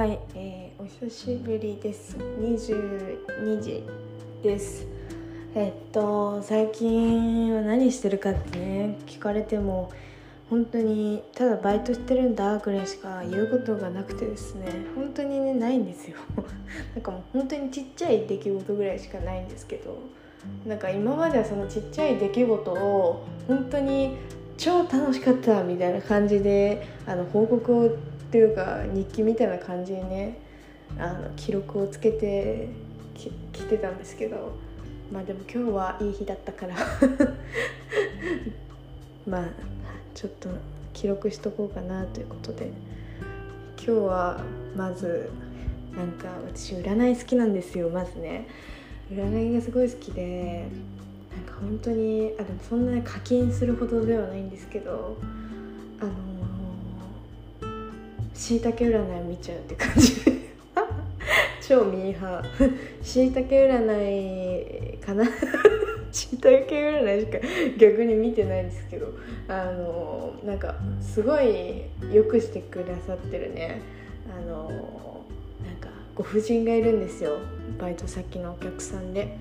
はい、お久しぶりです。22時です。最近は何してるかってね、聞かれても本当にただバイトしてるんだぐらいしか言うことがなくてですね、本当にねないんですよ。なんかもう本当にちっちゃい出来事ぐらいしかないんですけど、なんか今まではそのちっちゃい出来事を本当に超楽しかったみたいな感じで報告をというか日記みたいな感じにね記録をつけてきてたんですけど、まあでも今日はいい日だったからまあちょっと記録しとこうかなということで、今日はまずなんか私占い好きなんですよ。まずね占いがすごい好きで、なんか本当にでもそんなに課金するほどではないんですけどしいたけ占い見ちゃうって感じ超ミーハーしいたけ占いかなしいたけ占いしか逆に見てないんですけど、なんかすごいよくしてくださってるねなんかご婦人がいるんですよ、バイト先のお客さんで。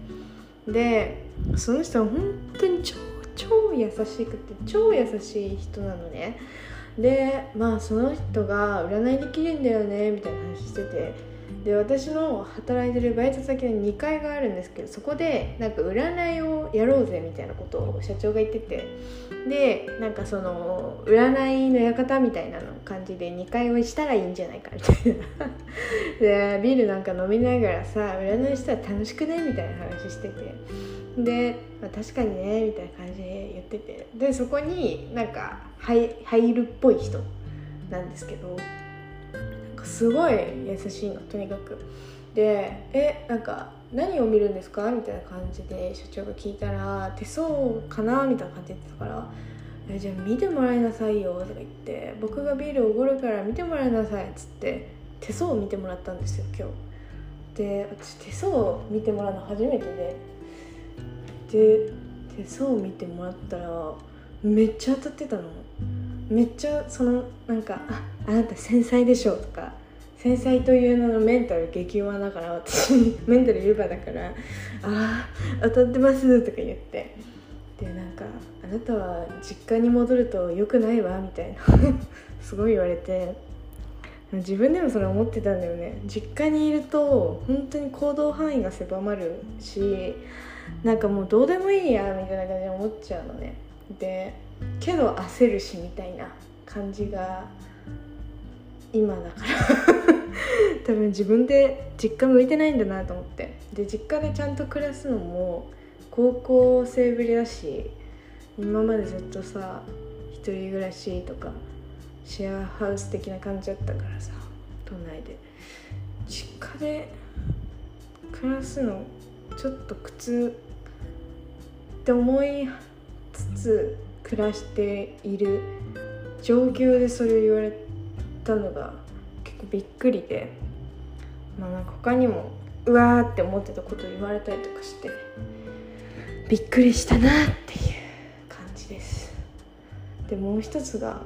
でその人は本当に超優しくて超優しい人なのね。でまあその人が占いできるんだよねみたいな話してて、で私の働いてるバイト先の2階があるんですけど、そこでなんか占いをやろうぜみたいなことを社長が言ってて、でなんかその占いの館みたいなの感じで2階をしたらいいんじゃないかみたいなでビールなんか飲みながらさ占いしたら楽しくねみたいな話してて、で、まあ、確かにねみたいな感じで言ってて、でそこになんか入るっぽい人なんですけど、なんかすごい優しいのとにかく。でなんか何を見るんですかみたいな感じで社長が聞いたら、手相かなみたいな感じで言ってたからじゃあ見てもらいなさいよとか言って、僕がビールをおごるから見てもらいなさいっつって手相を見てもらったんですよ今日。で私手相を見てもらうの初めてで手相を見てもらったらめっちゃ当たってたの。めっちゃそのなんかあなた繊細でしょとか、繊細というののメンタル激弱だから私メンタル弱だから当たってますとか言って、でなんかあなたは実家に戻ると良くないわみたいなすごい言われて、自分でもそれ思ってたんだよね。実家にいると本当に行動範囲が狭まるし、なんかもうどうでもいいやみたいな感じで思っちゃうのね。でけど焦るしみたいな感じが今だから多分自分で実家向いてないんだなと思って、で実家でちゃんと暮らすのも高校生ぶりだし、今までずっとさ一人暮らしとかシェアハウス的な感じだったからさ、都内で実家で暮らすのちょっと苦痛って思いつつ暮らしている状況でそれを言われたのが結構びっくりで、まあなんか他にもうわーって思ってたことを言われたりとかしてびっくりしたなっていう感じです。でもう一つが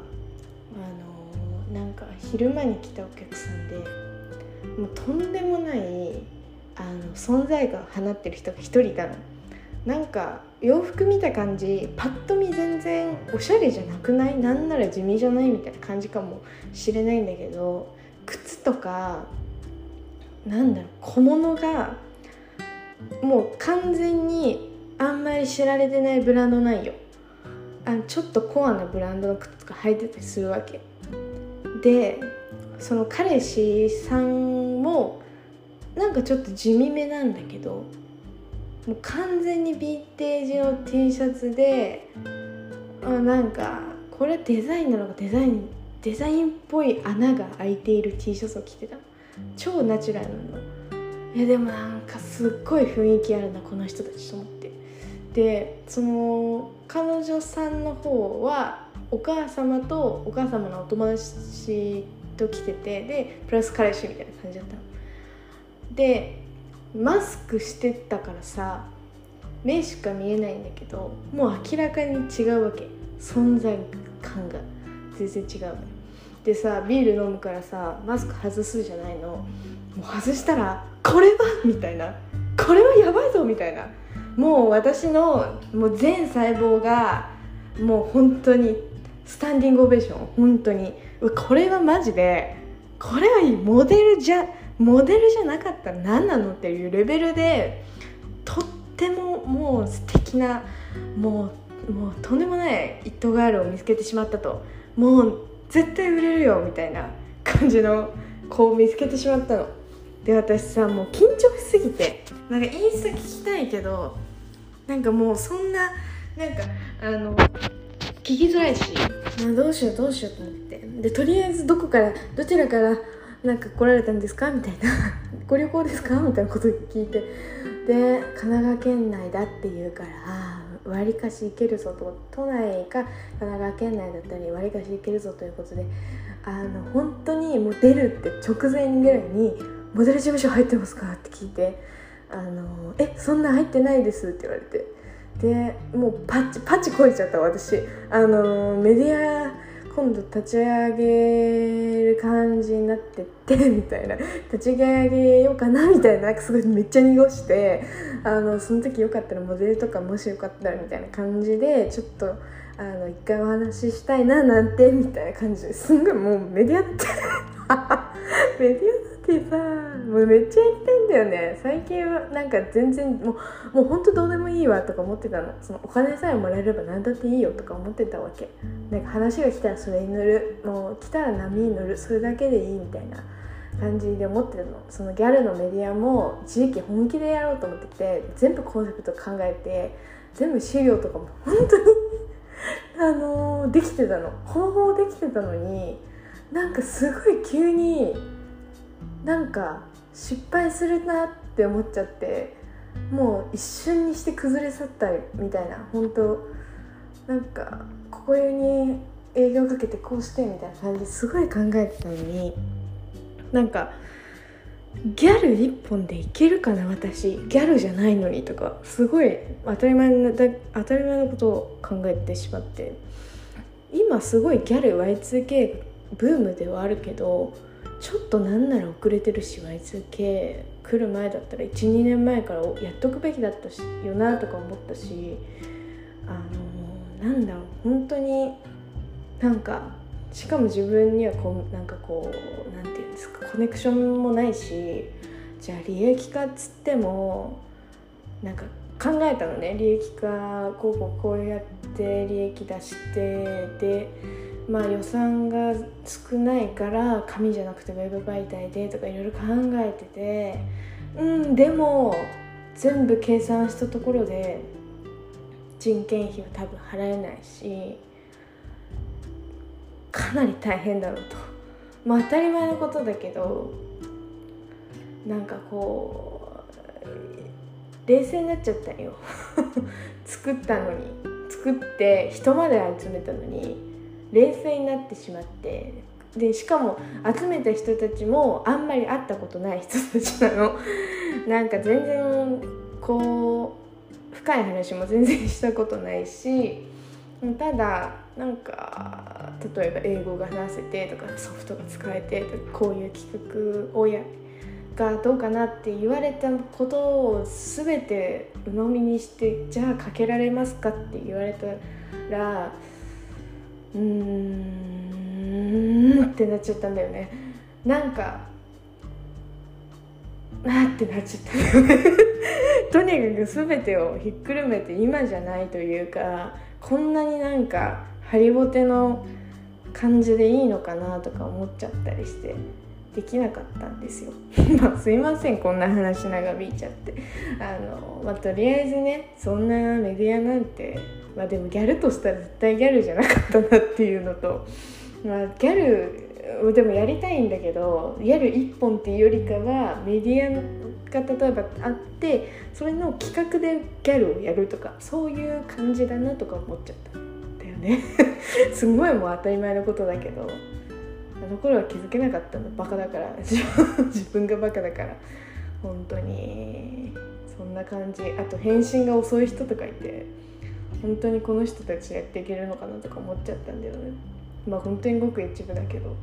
なんか昼間に来たお客さんでもうとんでもない存在感を放ってる人が一人いたの。なんか洋服見た感じパッと見全然おしゃれじゃなくない、なんなら地味じゃないみたいな感じかもしれないんだけど、靴とかなんだろう小物がもう完全にあんまり知られてないブランドなんよ。ちょっとコアなブランドの靴とか履いてたりするわけで、その彼氏さんもなんかちょっと地味めなんだけど、もう完全にヴィンテージの T シャツで、なんかこれデザインなのかデザインっぽい穴が開いている T シャツを着てた。超ナチュラルなの。でもなんかすっごい雰囲気あるなこの人たちと思って。でその彼女さんの方はお母様とお母様のお友達と来てて、でプラス彼氏みたいな感じだったので、マスクしてったからさ目しか見えないんだけど、もう明らかに違うわけ、存在感が全然違う。でさ、ビール飲むからさ、マスク外すじゃないの。もう外したらこれはみたいな、これはやばいぞみたいな、もう私のもう全細胞がもう本当にスタンディングオベーション、本当にこれはマジで、これはいいモデルじゃなかったら何なのっていうレベルで、とってももう素敵なもうとんでもない一等ガールを見つけてしまったと、もう絶対売れるよみたいな感じの子を見つけてしまったので、私さもう緊張しすぎて、なんかインスタ聞きたいけど、なんかもうそんななんか聞きづらいし、どうしようと思って、でとりあえずどちらからなんか来られたんですかみたいなご旅行ですかみたいなことを聞いて、で神奈川県内だっていうから、わりかし行けるぞと、都内か神奈川県内だったりわりかし行けるぞということで、本当にもう出るって直前ぐらいにモデル事務所入ってますかって聞いて、そんな入ってないですって言われて、でもうパチこいちゃった私、メディア今度立ち上げる感じになってってみたいな、立ち上げようかなみたいな、すごいめっちゃ濁して、その時よかったらモデルとかもしよかったらみたいな感じで、ちょっと一回お話ししたいななんてみたいな感じで、すんごいもうメディアってメディアってさ、もうめっちゃやりたいんだよね最近は。なんか全然もうほんとどうでもいいわとか思ってたの、そのお金さえもらえれば何だっていいよとか思ってたわけ。なんか話が来たらそれに乗る、もう来たら波に乗る、それだけでいいみたいな感じで思ってたの。そのギャルのメディアも一時期本気でやろうと思ってて、全部コンセプト考えて、全部資料とかも本当にできてたの、方法できてたのに、なんかすごい急になんか失敗するなって思っちゃって、もう一瞬にして崩れ去ったみたいな、本当なんかここに営業かけてこうしてみたいな感じですごい考えてたのに、なんかギャル一本でいけるかな私、ギャルじゃないのにとか、すごい当たり前のことを考えてしまって、今すごいギャル Y2K ブームではあるけど、ちょっとなんなら遅れてるし、 Y2K 来る前だったら 1,2 年前からやっとくべきだったしよなとか思ったし、なんだろう、本当になんか、しかも自分にはなんかこう、なんていうんですか、コネクションもないし、じゃあ利益化っつってもなんか考えたのね、利益化こうやって利益出して、でまあ予算が少ないから紙じゃなくてウェブ媒体でとかいろいろ考えてて、でも全部計算したところで人件費は多分払えないし、かなり大変だろうと、まあ当たり前のことだけど、なんかこう冷静になっちゃったよ作ったのに、作って人まで集めたのに冷静になってしまって、でしかも集めた人たちもあんまり会ったことない人たちなのなんか全然こう深い話も全然したことないし、ただなんか例えば英語が話せてとかソフトが使えてとか、こういう企画をがどうかなって言われたことを全て鵜呑みにして、じゃあかけられますかって言われたらってなっちゃったんだよね。なんかってなっちゃったんだよねとにかく全てをひっくるめて、今じゃないというか、こんなになんかハリボテの感じでいいのかなとか思っちゃったりして、できなかったんですよまあすいません、こんな話長引いちゃって、とりあえずね、そんなメディアなんて、まあでもギャルとしたら絶対ギャルじゃなかったなっていうのと、まあギャルでもやりたいんだけど、ギャル一本っていうよりかは、メディアが例えばあって、それの企画でギャルをやるとか、そういう感じだなとか思っちゃったんだよねすごいもう当たり前のことだけど、あの頃は気づけなかったの、バカだから、自分がバカだから、本当にそんな感じ。あと返信が遅い人とかいて、本当にこの人たちやっていけるのかなとか思っちゃったんだよね。まあ本当にごく一部だけど。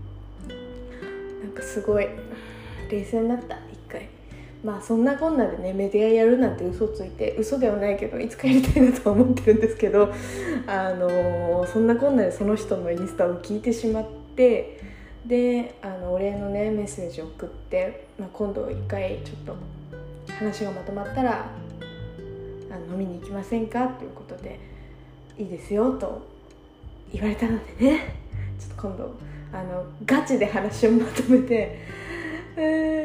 なんかすごい冷静になった一回。まあそんなこんなでね、メディアやるなんて嘘ついて、嘘ではないけどいつかやりたいなとは思ってるんですけど、そんなこんなでその人のインスタを聞いてしまって、でお礼のねメッセージを送って、まあ、今度一回ちょっと話がまとまったら飲みに行きませんかということで、いいですよと言われたのでね、ちょっと今度ガチで話をまとめて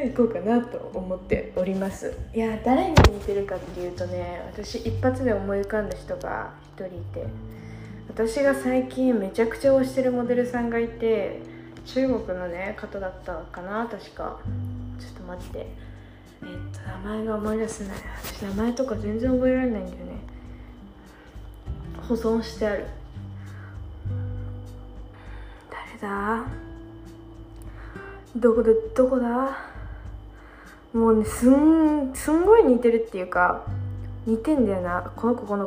行こうかなと思っております。いや、誰に似てるかっていうとね、私一発で思い浮かんだ人が一人いて、私が最近めちゃくちゃ推してるモデルさんがいて、中国のね方だったかな確か。ちょっと待って、名前が思い出せない。私名前とか全然覚えられないんだよね。保存してある。誰だ、どこだ。もうね、すんごい似てるっていうか、似てんだよな、この子な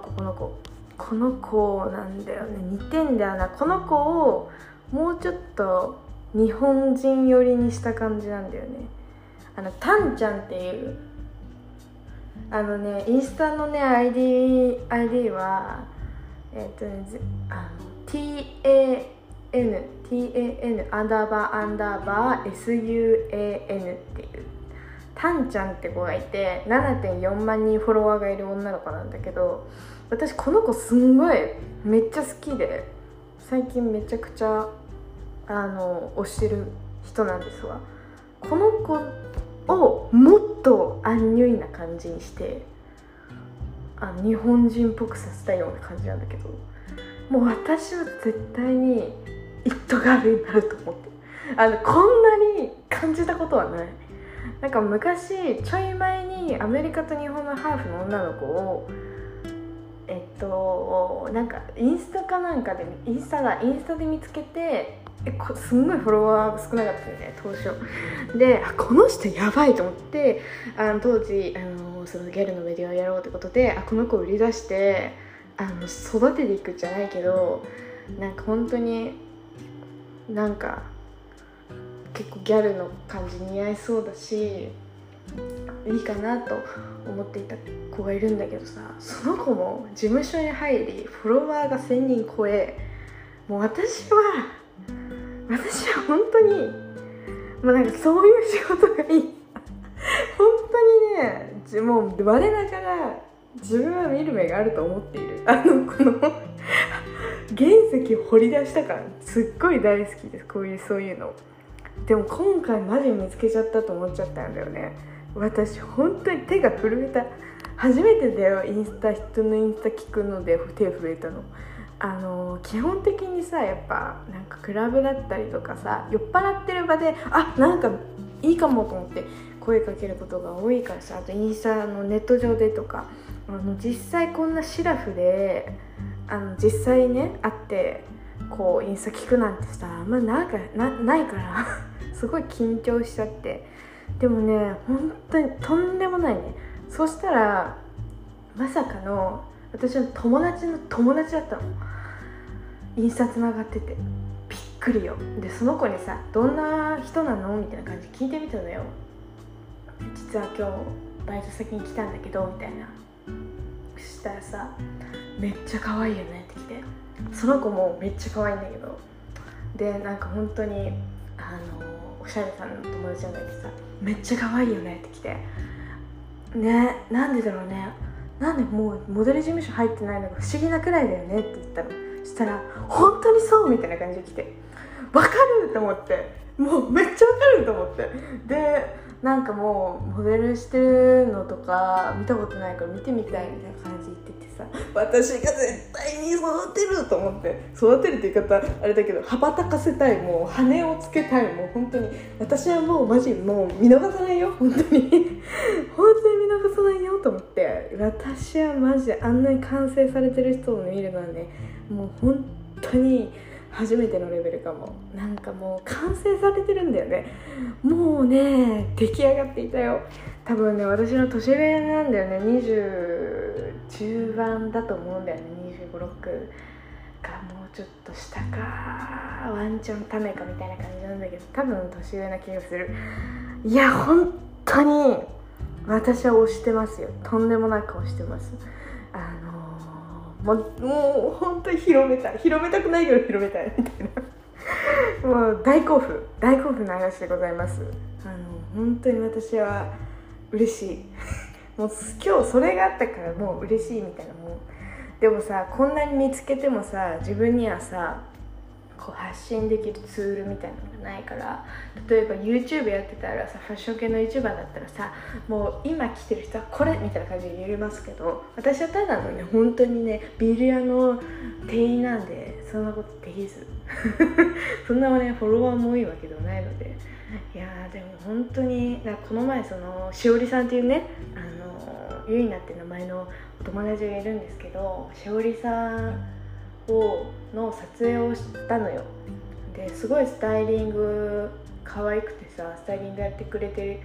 んだよね。似てんだよな、この子をもうちょっと日本人寄りにした感じなんだよね。タンちゃんっていうインスタのね ID はTAN_SUAN っていうタンちゃんって子がいて、 7.4 万人フォロワーがいる女の子なんだけど、私この子すんごいめっちゃ好きで、最近めちゃくちゃ推してる人なんですわ。この子をもっとアンニュイな感じにして、日本人っぽくさせたような感じなんだけど、もう私は絶対にイットガールになると思ってる。こんなに感じたことはない。なんか昔ちょい前にアメリカと日本のハーフの女の子をなんかインスタで見つけて、すんごいフォロワーが少なかったよね当初で、この人やばいと思って、当時そのギャルのメディアをやろうってことで、この子を売り出して育てていくじゃないけど、なんか本当になんか結構ギャルの感じ似合いそうだしいいかなと思っていた子がいるんだけどさ、その子も事務所に入りフォロワーが1000人超え、もう私は本当にもうなんかそういう仕事がいい本当にね、もう我ながら自分は見る目があると思っている。この原石を掘り出した感すっごい大好きです、こういうそういうの。でも今回マジ見つけちゃったと思っちゃったんだよね。私本当に手が震えた。初めてだよ、人のインスタ聞くので手震えたの。基本的にさ、やっぱなんかクラブだったりとかさ、酔っ払ってる場でなんかいいかもと思って声かけることが多いからさ、あとインスタのネット上でとか、実際こんなシラフで実際ね会ってこうインスタ聞くなんてさ、ないからすごい緊張しちゃって。でもね、本当にとんでもないね。そしたらまさかの私の友達の友達だったの、インスタつながっててびっくりよ。でその子にさ、どんな人なのみたいな感じで聞いてみたのよ。実は今日バイト先に来たんだけどみたいな。そしたらさ、めっちゃ可愛いよねって来て、その子もめっちゃ可愛いんだけど、でなんか本当におしゃれさんの友達なんだけどさ、めっちゃ可愛いよねって来てね、なんでだろうね、なんでもうモデル事務所入ってないのが不思議なくらいだよねって言ったの。そしたら本当にそうみたいな感じで来て、わかると思って、もうめっちゃわかると思って、でなんかもうモデルしてるのとか見たことないから見てみたいみたいな感じ言っててさ、私が絶対に育てると思って、育てるって言い方あれだけど、羽ばたかせたい、もう羽をつけたい、もう本当に私はもうマジもう見逃さないよ、本当に本当に見逃さないよと思って、私はマジであんなに完成されてる人を見るのはね、もう本当に初めてのレベルかも。なんかもう完成されてるんだよね、もうね出来上がっていたよ。多分ね、私の年上なんだよね、20中盤だと思うんだよね、25、6かもうちょっと下かワンチャンためかみたいな感じなんだけど、多分年上な気がする。いや本当に私は推してますよ。とんでもなく推してます。もう本当に広めたくないけど広めたいみたいなもう大興奮な話でございます。本当に私は嬉しいもう今日それがあったからもう嬉しいみたいな。もうでもさ、こんなに見つけてもさ、自分にはさこう発信できるツールみたいなのがないから、例えば YouTube やってたらさ、ファッション系の YouTuber だったらさ、もう今着てる人はこれみたいな感じで言えますけど、私はただのね、本当にね、ビール屋の店員なんでそんなことできずそんなね、フォロワーも多いわけではないので。いやでも本当にこの前、そのしおりさんっていうね、ゆいなって名前のお友達がいるんですけど、しおりさんの撮影をしたのよ。ですごいスタイリング可愛くてさ、スタイリングやってくれて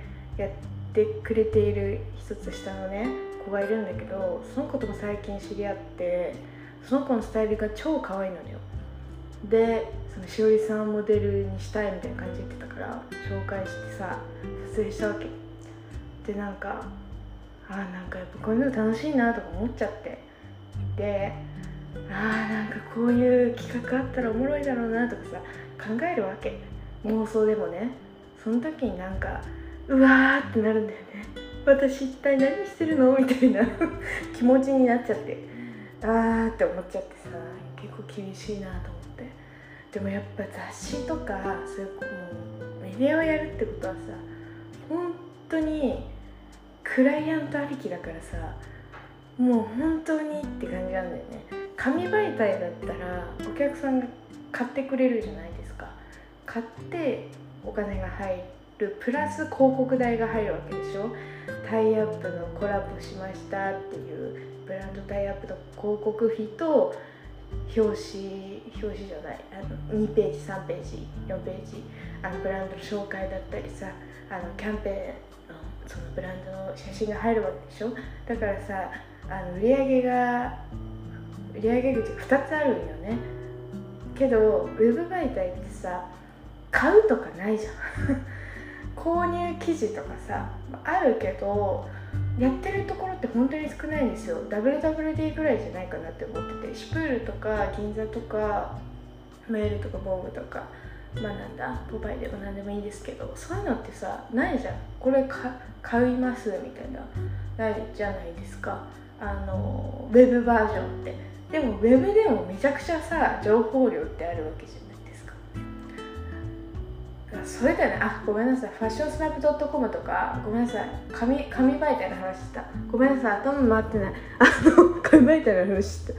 いる一つ下のね子がいるんだけど、その子とも最近知り合って、その子のスタイルが超可愛いのよ。でそのしおりさんをモデルにしたいみたいな感じで言ってたから紹介してさ、撮影したわけで、なんかやっぱこういうの楽しいなとか思っちゃって、でなんかこういう企画あったらおもろいだろうなとかさ考えるわけ、妄想でもね。その時になんかうわーってなるんだよね、私一体何してるのみたいな気持ちになっちゃって、って思っちゃってさ、結構厳しいなと思って。でもやっぱ雑誌とかそういうメディアをやるってことはさ、本当にクライアントありきだからさ、もう本当にって感じなんだよね。紙媒体だったらお客さんが買ってくれるじゃないですか。買ってお金が入るプラス広告代が入るわけでしょ。タイアップのコラボしましたっていうブランドタイアップと広告費と表紙じゃない、2ページ3ページ4ページブランドの紹介だったりさ、キャンペーンのそのブランドの写真が入るわけでしょ。だからさ、売上口が2つあるんよね。けどウェブ媒体ってさ、買うとかないじゃん購入記事とかさあるけど、やってるところって本当に少ないんですよ。 WWD ぐらいじゃないかなって思ってて、シュプールとか銀座とかメールとかボームとか、ポパイでも何でもいいですけど、そういうのってさないじゃん。これ買いますみたいなないじゃないですか、ウェブバージョンって。でもウェブでもめちゃくちゃさ情報量ってあるわけじゃないですか。それだよね。ごめんなさい、ファッションスナップ .com とか、ごめんなさい、紙媒体の話した。ごめんなさい、頭回ってない。紙媒体の話した、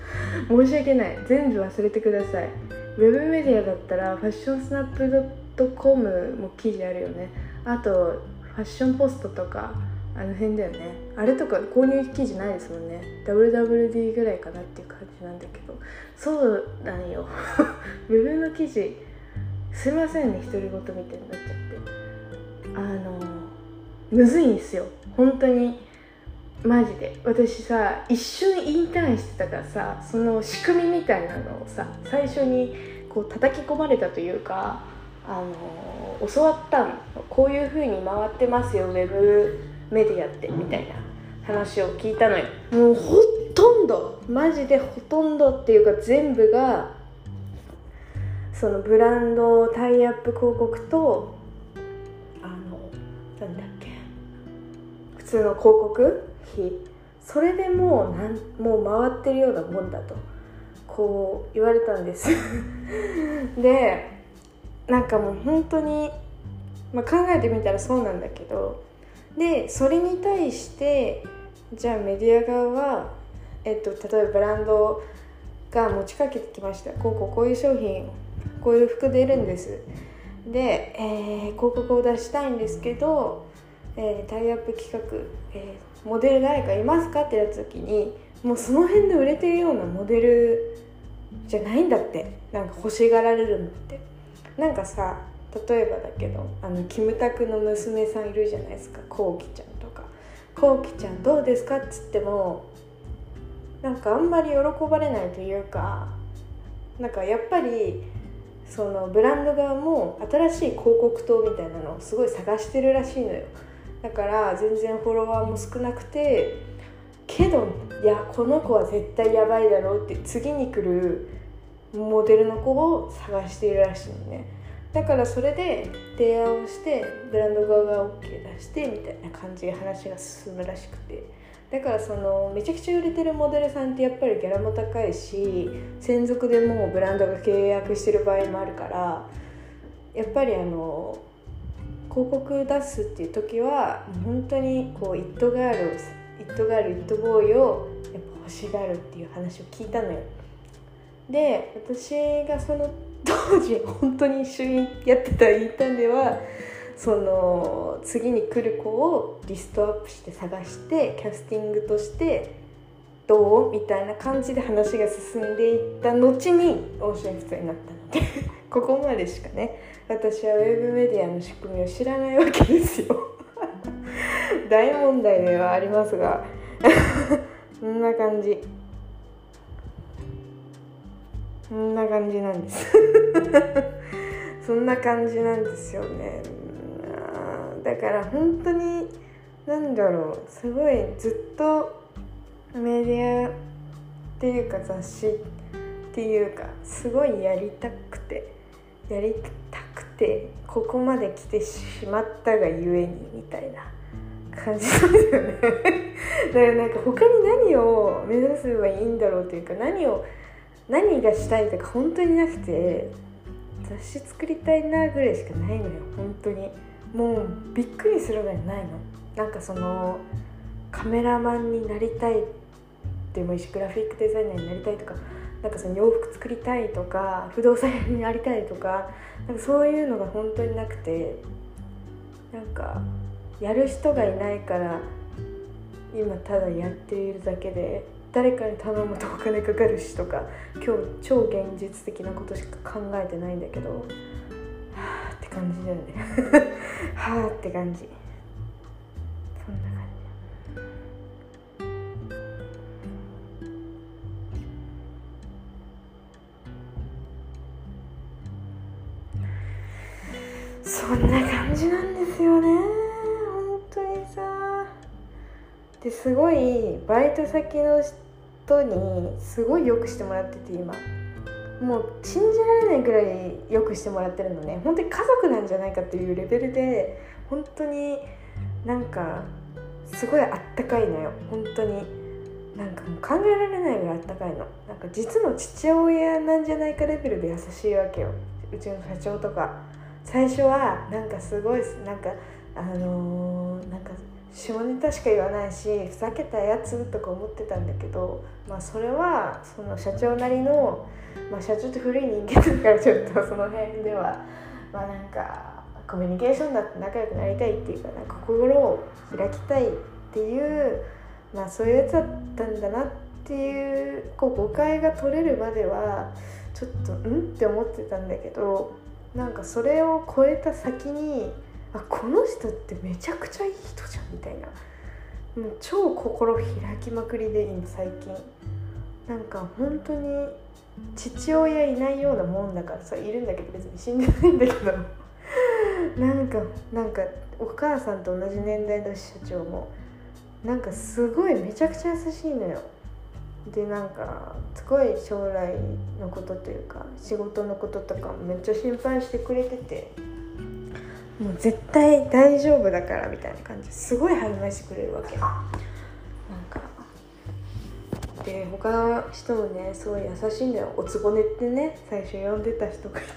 申し訳ない、全部忘れてください。ウェブメディアだったらファッションスナップ .com も記事あるよね。あとファッションポストとかあの辺だよね。あれとか購入記事ないですもんね。 WWD ぐらいかなっていう感じなんだけど、そうなんよウェブの記事、すいませんね、独り言みたいになっちゃって、むずいんすよ本当にマジで。私さ一瞬インターンしてたからさ、その仕組みみたいなのをさ最初にこう叩き込まれたというか、教わったの。こういう風に回ってますよウェブメディアってみたいな話を聞いたのよ。もうほとんどマジでほとんどっていうか全部がそのブランドタイアップ広告と普通の広告費、それでもう回ってるようなもんだとこう言われたんですでなんかもう本当に、考えてみたらそうなんだけど、でそれに対してじゃあメディア側は、例えばブランドが持ちかけてきました、こういう商品、こういう服出るんです、で、広告を出したいんですけど、タイアップ企画、モデル誰かいますかってやった時に、もうその辺で売れてるようなモデルじゃないんだって。なんか欲しがられるんだって。なんかさ、例えばだけどキムタクの娘さんいるじゃないですか、コウキちゃんとか。コウキちゃんどうですかっつってもなんかあんまり喜ばれないというか、なんかやっぱりそのブランド側も新しい広告塔みたいなのをすごい探してるらしいのよ。だから全然フォロワーも少なくて、けどいやこの子は絶対やばいだろうって次に来るモデルの子を探しているらしいのね。だからそれで提案をしてブランド側が OK 出してみたいな感じで話が進むらしくて、だからそのめちゃくちゃ売れてるモデルさんってやっぱりギャラも高いし、専属でもうブランドが契約してる場合もあるから、やっぱり広告出すっていう時は本当にこうイットボーイをやっぱ欲しがるっていう話を聞いたのよ。で、私がその当時本当に一緒にやってたインターンでは、その次に来る子をリストアップして探してキャスティングとしてどうみたいな感じで話が進んでいった後にオーシャンフトになったのでここまでしかね、私はウェブメディアの仕組みを知らないわけですよ大問題ではありますがこんな感じなんですそんな感じなんですよね。だから本当に何だろう、すごいずっとメディアっていうか雑誌っていうかすごいやりたくてここまで来てしまったがゆえにみたいな感じなんですよねだからなんか他に何を目指せばいいんだろうというか、何がしたいとか本当になくて、雑誌作りたいなぐらいしかないのよ。本当にもうびっくりするぐらいないの。なんかそのカメラマンになりたいでもいいし、グラフィックデザイナーになりたいとか、なんかその洋服作りたいとか、不動産屋になりたいとか、なんかそういうのが本当になくて、なんかやる人がいないから今ただやっているだけで、誰かに頼むとお金かかるしとか、今日超現実的なことしか考えてないんだけど、はぁって感じだよねはぁって感じ、そんな感じ。そんな感じなんですよね、本当にさ。ですごいバイト先の人にすごいよくしてもらってて、今もう信じられないくらいよくしてもらってるのね。本当に家族なんじゃないかっていうレベルで、本当になんかすごいあったかいのよ。本当になんかもう考えられないぐらいあったかいの。なんか実の父親なんじゃないかレベルで優しいわけよ、うちの社長とか。最初はなんかすごいなんか下ネタしか言わないし、ふざけたやつとか思ってたんだけど、まあそれはその社長なりの、まあ社長って古い人間だからちょっとその辺ではまあなんかコミュニケーションだって仲良くなりたいっていうか、なんか心を開きたいっていう、まあそういうやつだったんだなっていうこう誤解が取れるまではちょっとって思ってたんだけど。なんかそれを超えた先に、あ、この人ってめちゃくちゃいい人じゃんみたいな、もう超心開きまくりで今最近なんか本当に父親いないようなもんだからさ、いるんだけど別に死んでないんだけどなんかお母さんと同じ年代だし社長もなんかすごいめちゃくちゃ優しいのよ。でなんかすごい将来のことというか仕事のこととかめっちゃ心配してくれてて、もう絶対大丈夫だからみたいな感じですごい励ましてくれるわけ。なんかで他の人もねすごい優しいんだよ。おつぼねってね最初呼んでた人がいて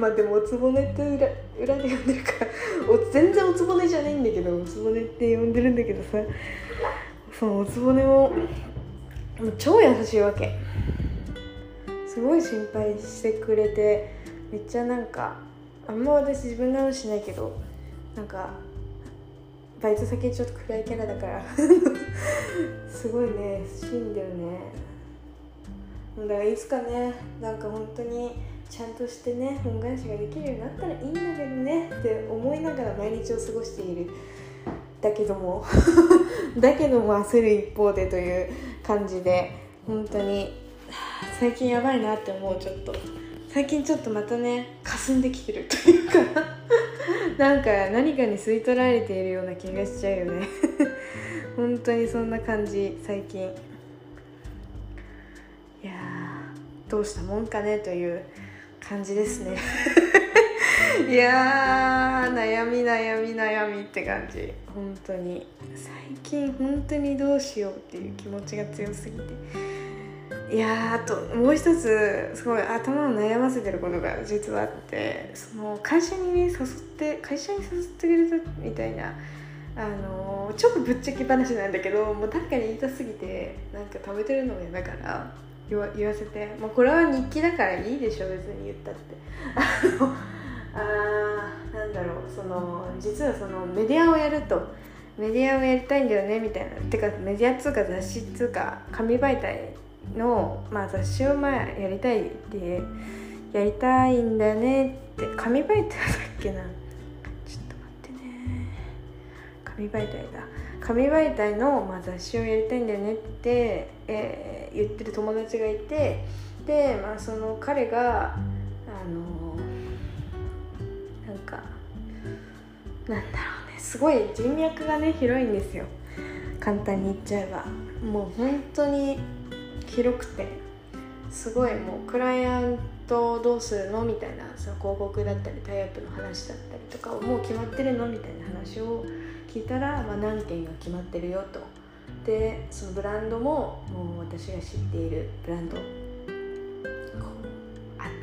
まあでもおつぼねって裏で呼んでるから全然おつぼねじゃないんだけどおつぼねって呼んでるんだけどさ、そのおつぼねももう超優しいわけ。すごい心配してくれて、めっちゃなんかあんま私自分の話しないけど、なんかバイト先ちょっと暗いキャラだからすごいね死んでるね。だからいつかね、なんか本当にちゃんとしてね恩返しができるようになったらいいんだけどねって思いながら毎日を過ごしている。だけども焦る一方でという感じで、本当に最近やばいなって思う。ちょっと最近ちょっとまたね霞んできてるというかなんか何かに吸い取られているような気がしちゃうよね本当にそんな感じ最近。いやどうしたもんかねという感じですねいや悩みって感じ。本当に最近本当にどうしようっていう気持ちが強すぎて。いやあともう一つすごい頭を悩ませてることが実はあって、その会社に誘ってくれたみたいな、ちょっとぶっちゃけ話なんだけど、もう誰かに言いたすぎてなんか食べてるのも嫌だから言わせて、まあ、これは日記だからいいでしょ別に言ったって。なんだろう、その実はそのメディアをやりたいんだよねみたいな、てかメディアっつうか雑誌っつうか紙媒体の、まあ、雑誌をやりたいってやりたいんだよねって。紙媒体だっけな、ちょっと待ってね、紙媒体の、まあ、雑誌をやりたいんだよねって、言ってる友達がいて、で、まあ、その彼がなんだろうね、すごい人脈がね広いんですよ。簡単に言っちゃえばもう本当に広くて、すごいもうクライアントをどうするのみたいな、その広告だったりタイアップの話だったりとかをもう決まってるのみたいな話を聞いたら、まあ、何件が決まってるよと。でそのブランドも、もう私が知っているブランドこうあって、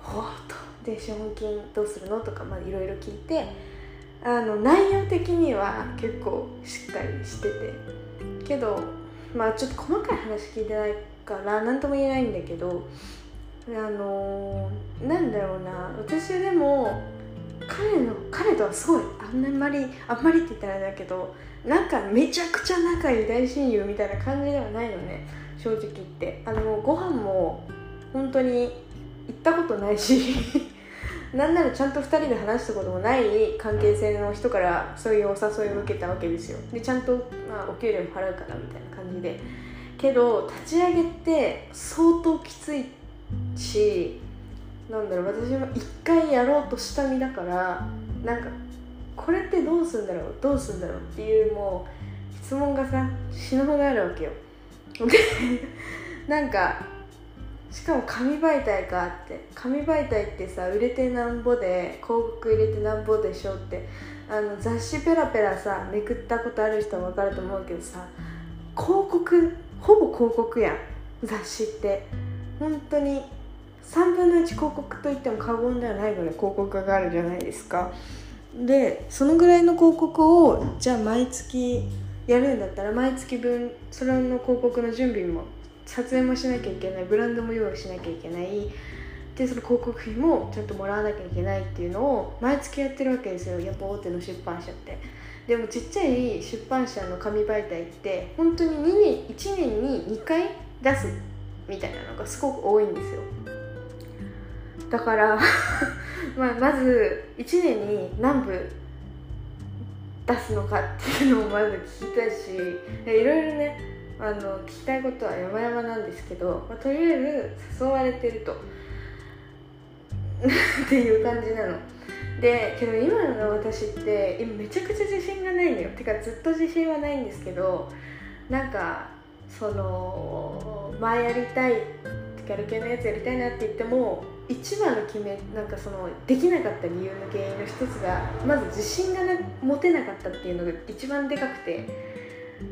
ほーっとで資本金どうするのとか、まあいろいろ聞いて、内容的には結構しっかりしてて、けどまあちょっと細かい話聞いてないから何とも言えないんだけど、なんだろうな、私でも彼とはすごいあんまりって言ったらあれだけど、なんかめちゃくちゃ仲いい大親友みたいな感じではないのね、正直言って。ご飯も本当に行ったことないしなんならちゃんと2人で話したこともない関係性の人からそういうお誘いを受けたわけですよ。でちゃんと、まあ、お給料も払うからみたいな感じで。けど立ち上げって相当きついし、なんだろう、私も一回やろうとした身だから、なんかこれってどうすんだろうっていう、もう質問がさ死ぬほどあるわけよなんかしかも紙媒体かって、紙媒体ってさ売れてなんぼで広告入れてなんぼでしょって、雑誌ペラペラさめくったことある人は分かると思うけどさ、ほぼ広告やん雑誌って。本当に3分の1広告といっても過言ではないぐらい広告があるじゃないですか。でそのぐらいの広告をじゃあ毎月やるんだったら、毎月分それの広告の準備も撮影もしなきゃいけない、ブランドも用意しなきゃいけないで、その広告費もちゃんともらわなきゃいけないっていうのを毎月やってるわけですよ、やっぱ大手の出版社って。でもちっちゃい出版社の紙媒体って本当に1年に2回出すみたいなのがすごく多いんですよ。だからまず1年に何部出すのかっていうのをまず聞きたいし、いろいろね聞きたいことは山々なんですけど、まあ、とりあえず誘われてるとっていう感じなので。けど今の私って今めちゃくちゃ自信がないのよ。てかずっと自信はないんですけど、なんかその前やりたいギャル系のやつやりたいなって言っても、一番のなんかそのできなかった理由の原因の一つがまず自信が持てなかったっていうのが一番でかくて。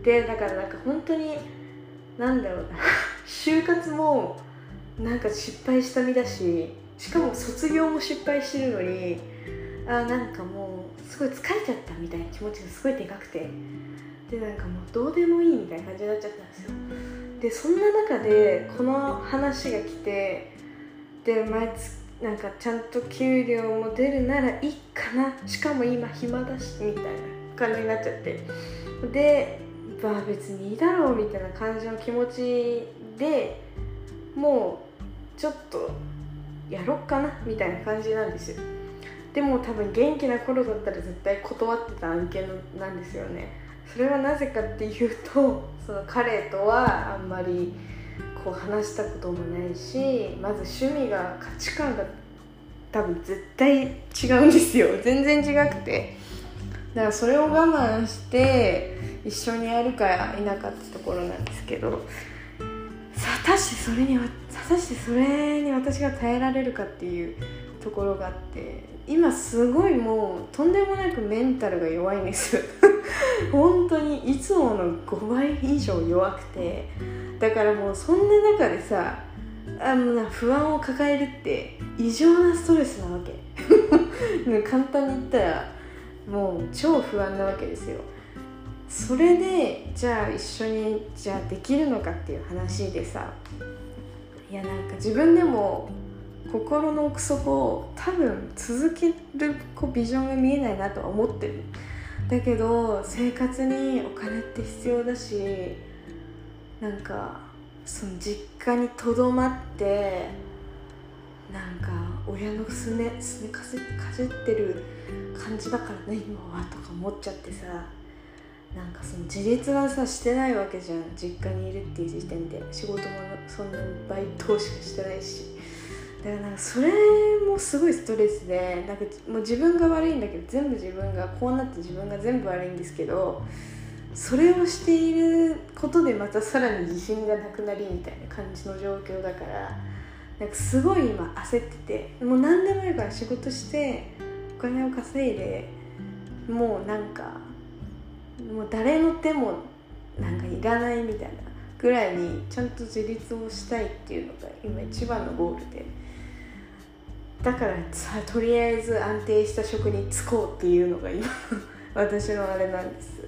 でだからなんか本当になんだろうな就活もなんか失敗した身だし、しかも卒業も失敗してるのに、なんかもうすごい疲れちゃったみたいな気持ちがすごいでかくて、でなんかもうどうでもいいみたいな感じになっちゃったんですよ。でそんな中でこの話が来て、で毎月なんかちゃんと給料も出るならいいかな、しかも今暇だしみたいな感じになっちゃって、でまあ別にいいだろうみたいな感じの気持ちで、もうちょっとやろっかなみたいな感じなんですよ。でも多分元気な頃だったら絶対断ってた案件なんですよね。それはなぜかっていうと、その彼とはあんまりこう話したこともないし、まず趣味が価値観が多分絶対違うんですよ。全然違くて、だからそれを我慢して一緒にやるか否かってところなんですけど、果たしてそれに私が耐えられるかっていうところがあって、今すごいもうとんでもなくメンタルが弱いんです本当にいつもの5倍以上弱くて、だからもうそんな中でさ、不安を抱えるって異常なストレスなわけ簡単に言ったらもう超不安なわけですよ。それでじゃあ一緒にできるのかっていう話でさ、いやなんか自分でも心の奥底を多分続けるビジョンが見えないなとは思ってる。だけど生活にお金って必要だし、なんかその実家にとどまってなんか親のすねかじってる感じだからね今はとか思っちゃってさ、なんかその自立はさしてないわけじゃん、実家にいるっていう時点で。仕事もそんなにバイトしかしてないし、だからなんかそれもすごいストレスで、なんかもう自分が悪いんだけど、全部自分がこうなって自分が全部悪いんですけど、それをしていることでまたさらに自信がなくなりみたいな感じの状況だから、なんかすごい今焦ってて、もう何でもいいから仕事してお金を稼いで、もうなんかもう誰の手もなんかいらないみたいなぐらいにちゃんと自立をしたいっていうのが今一番のゴールで、だからさとりあえず安定した職に就こうっていうのが今私のあれなんです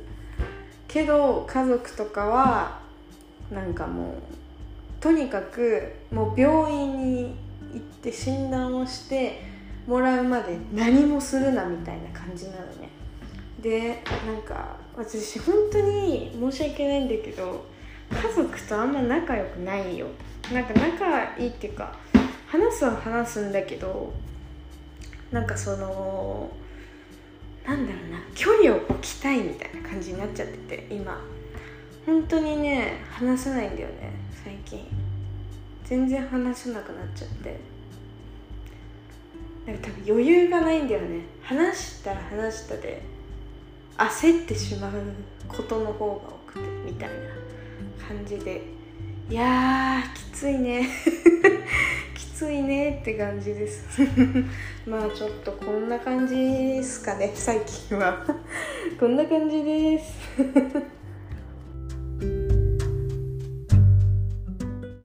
けど、家族とかはなんかもうとにかくもう病院に行って診断をしてもらうまで何もするなみたいな感じなのね。でなんか私本当に申し訳ないんだけど、家族とあんま仲良くないよ。なんか仲いいっていうか話すは話すんだけど、なんかそのなんだろうな、距離を置きたいみたいな感じになっちゃってて、今本当にね話せないんだよね。最近全然話せなくなっちゃって、なんか多分余裕がないんだよね。話したら話したで焦ってしまうことの方が多くてみたいな感じで、いやーきついねきついねって感じですまあちょっとこんな感じですかね、最近はこんな感じです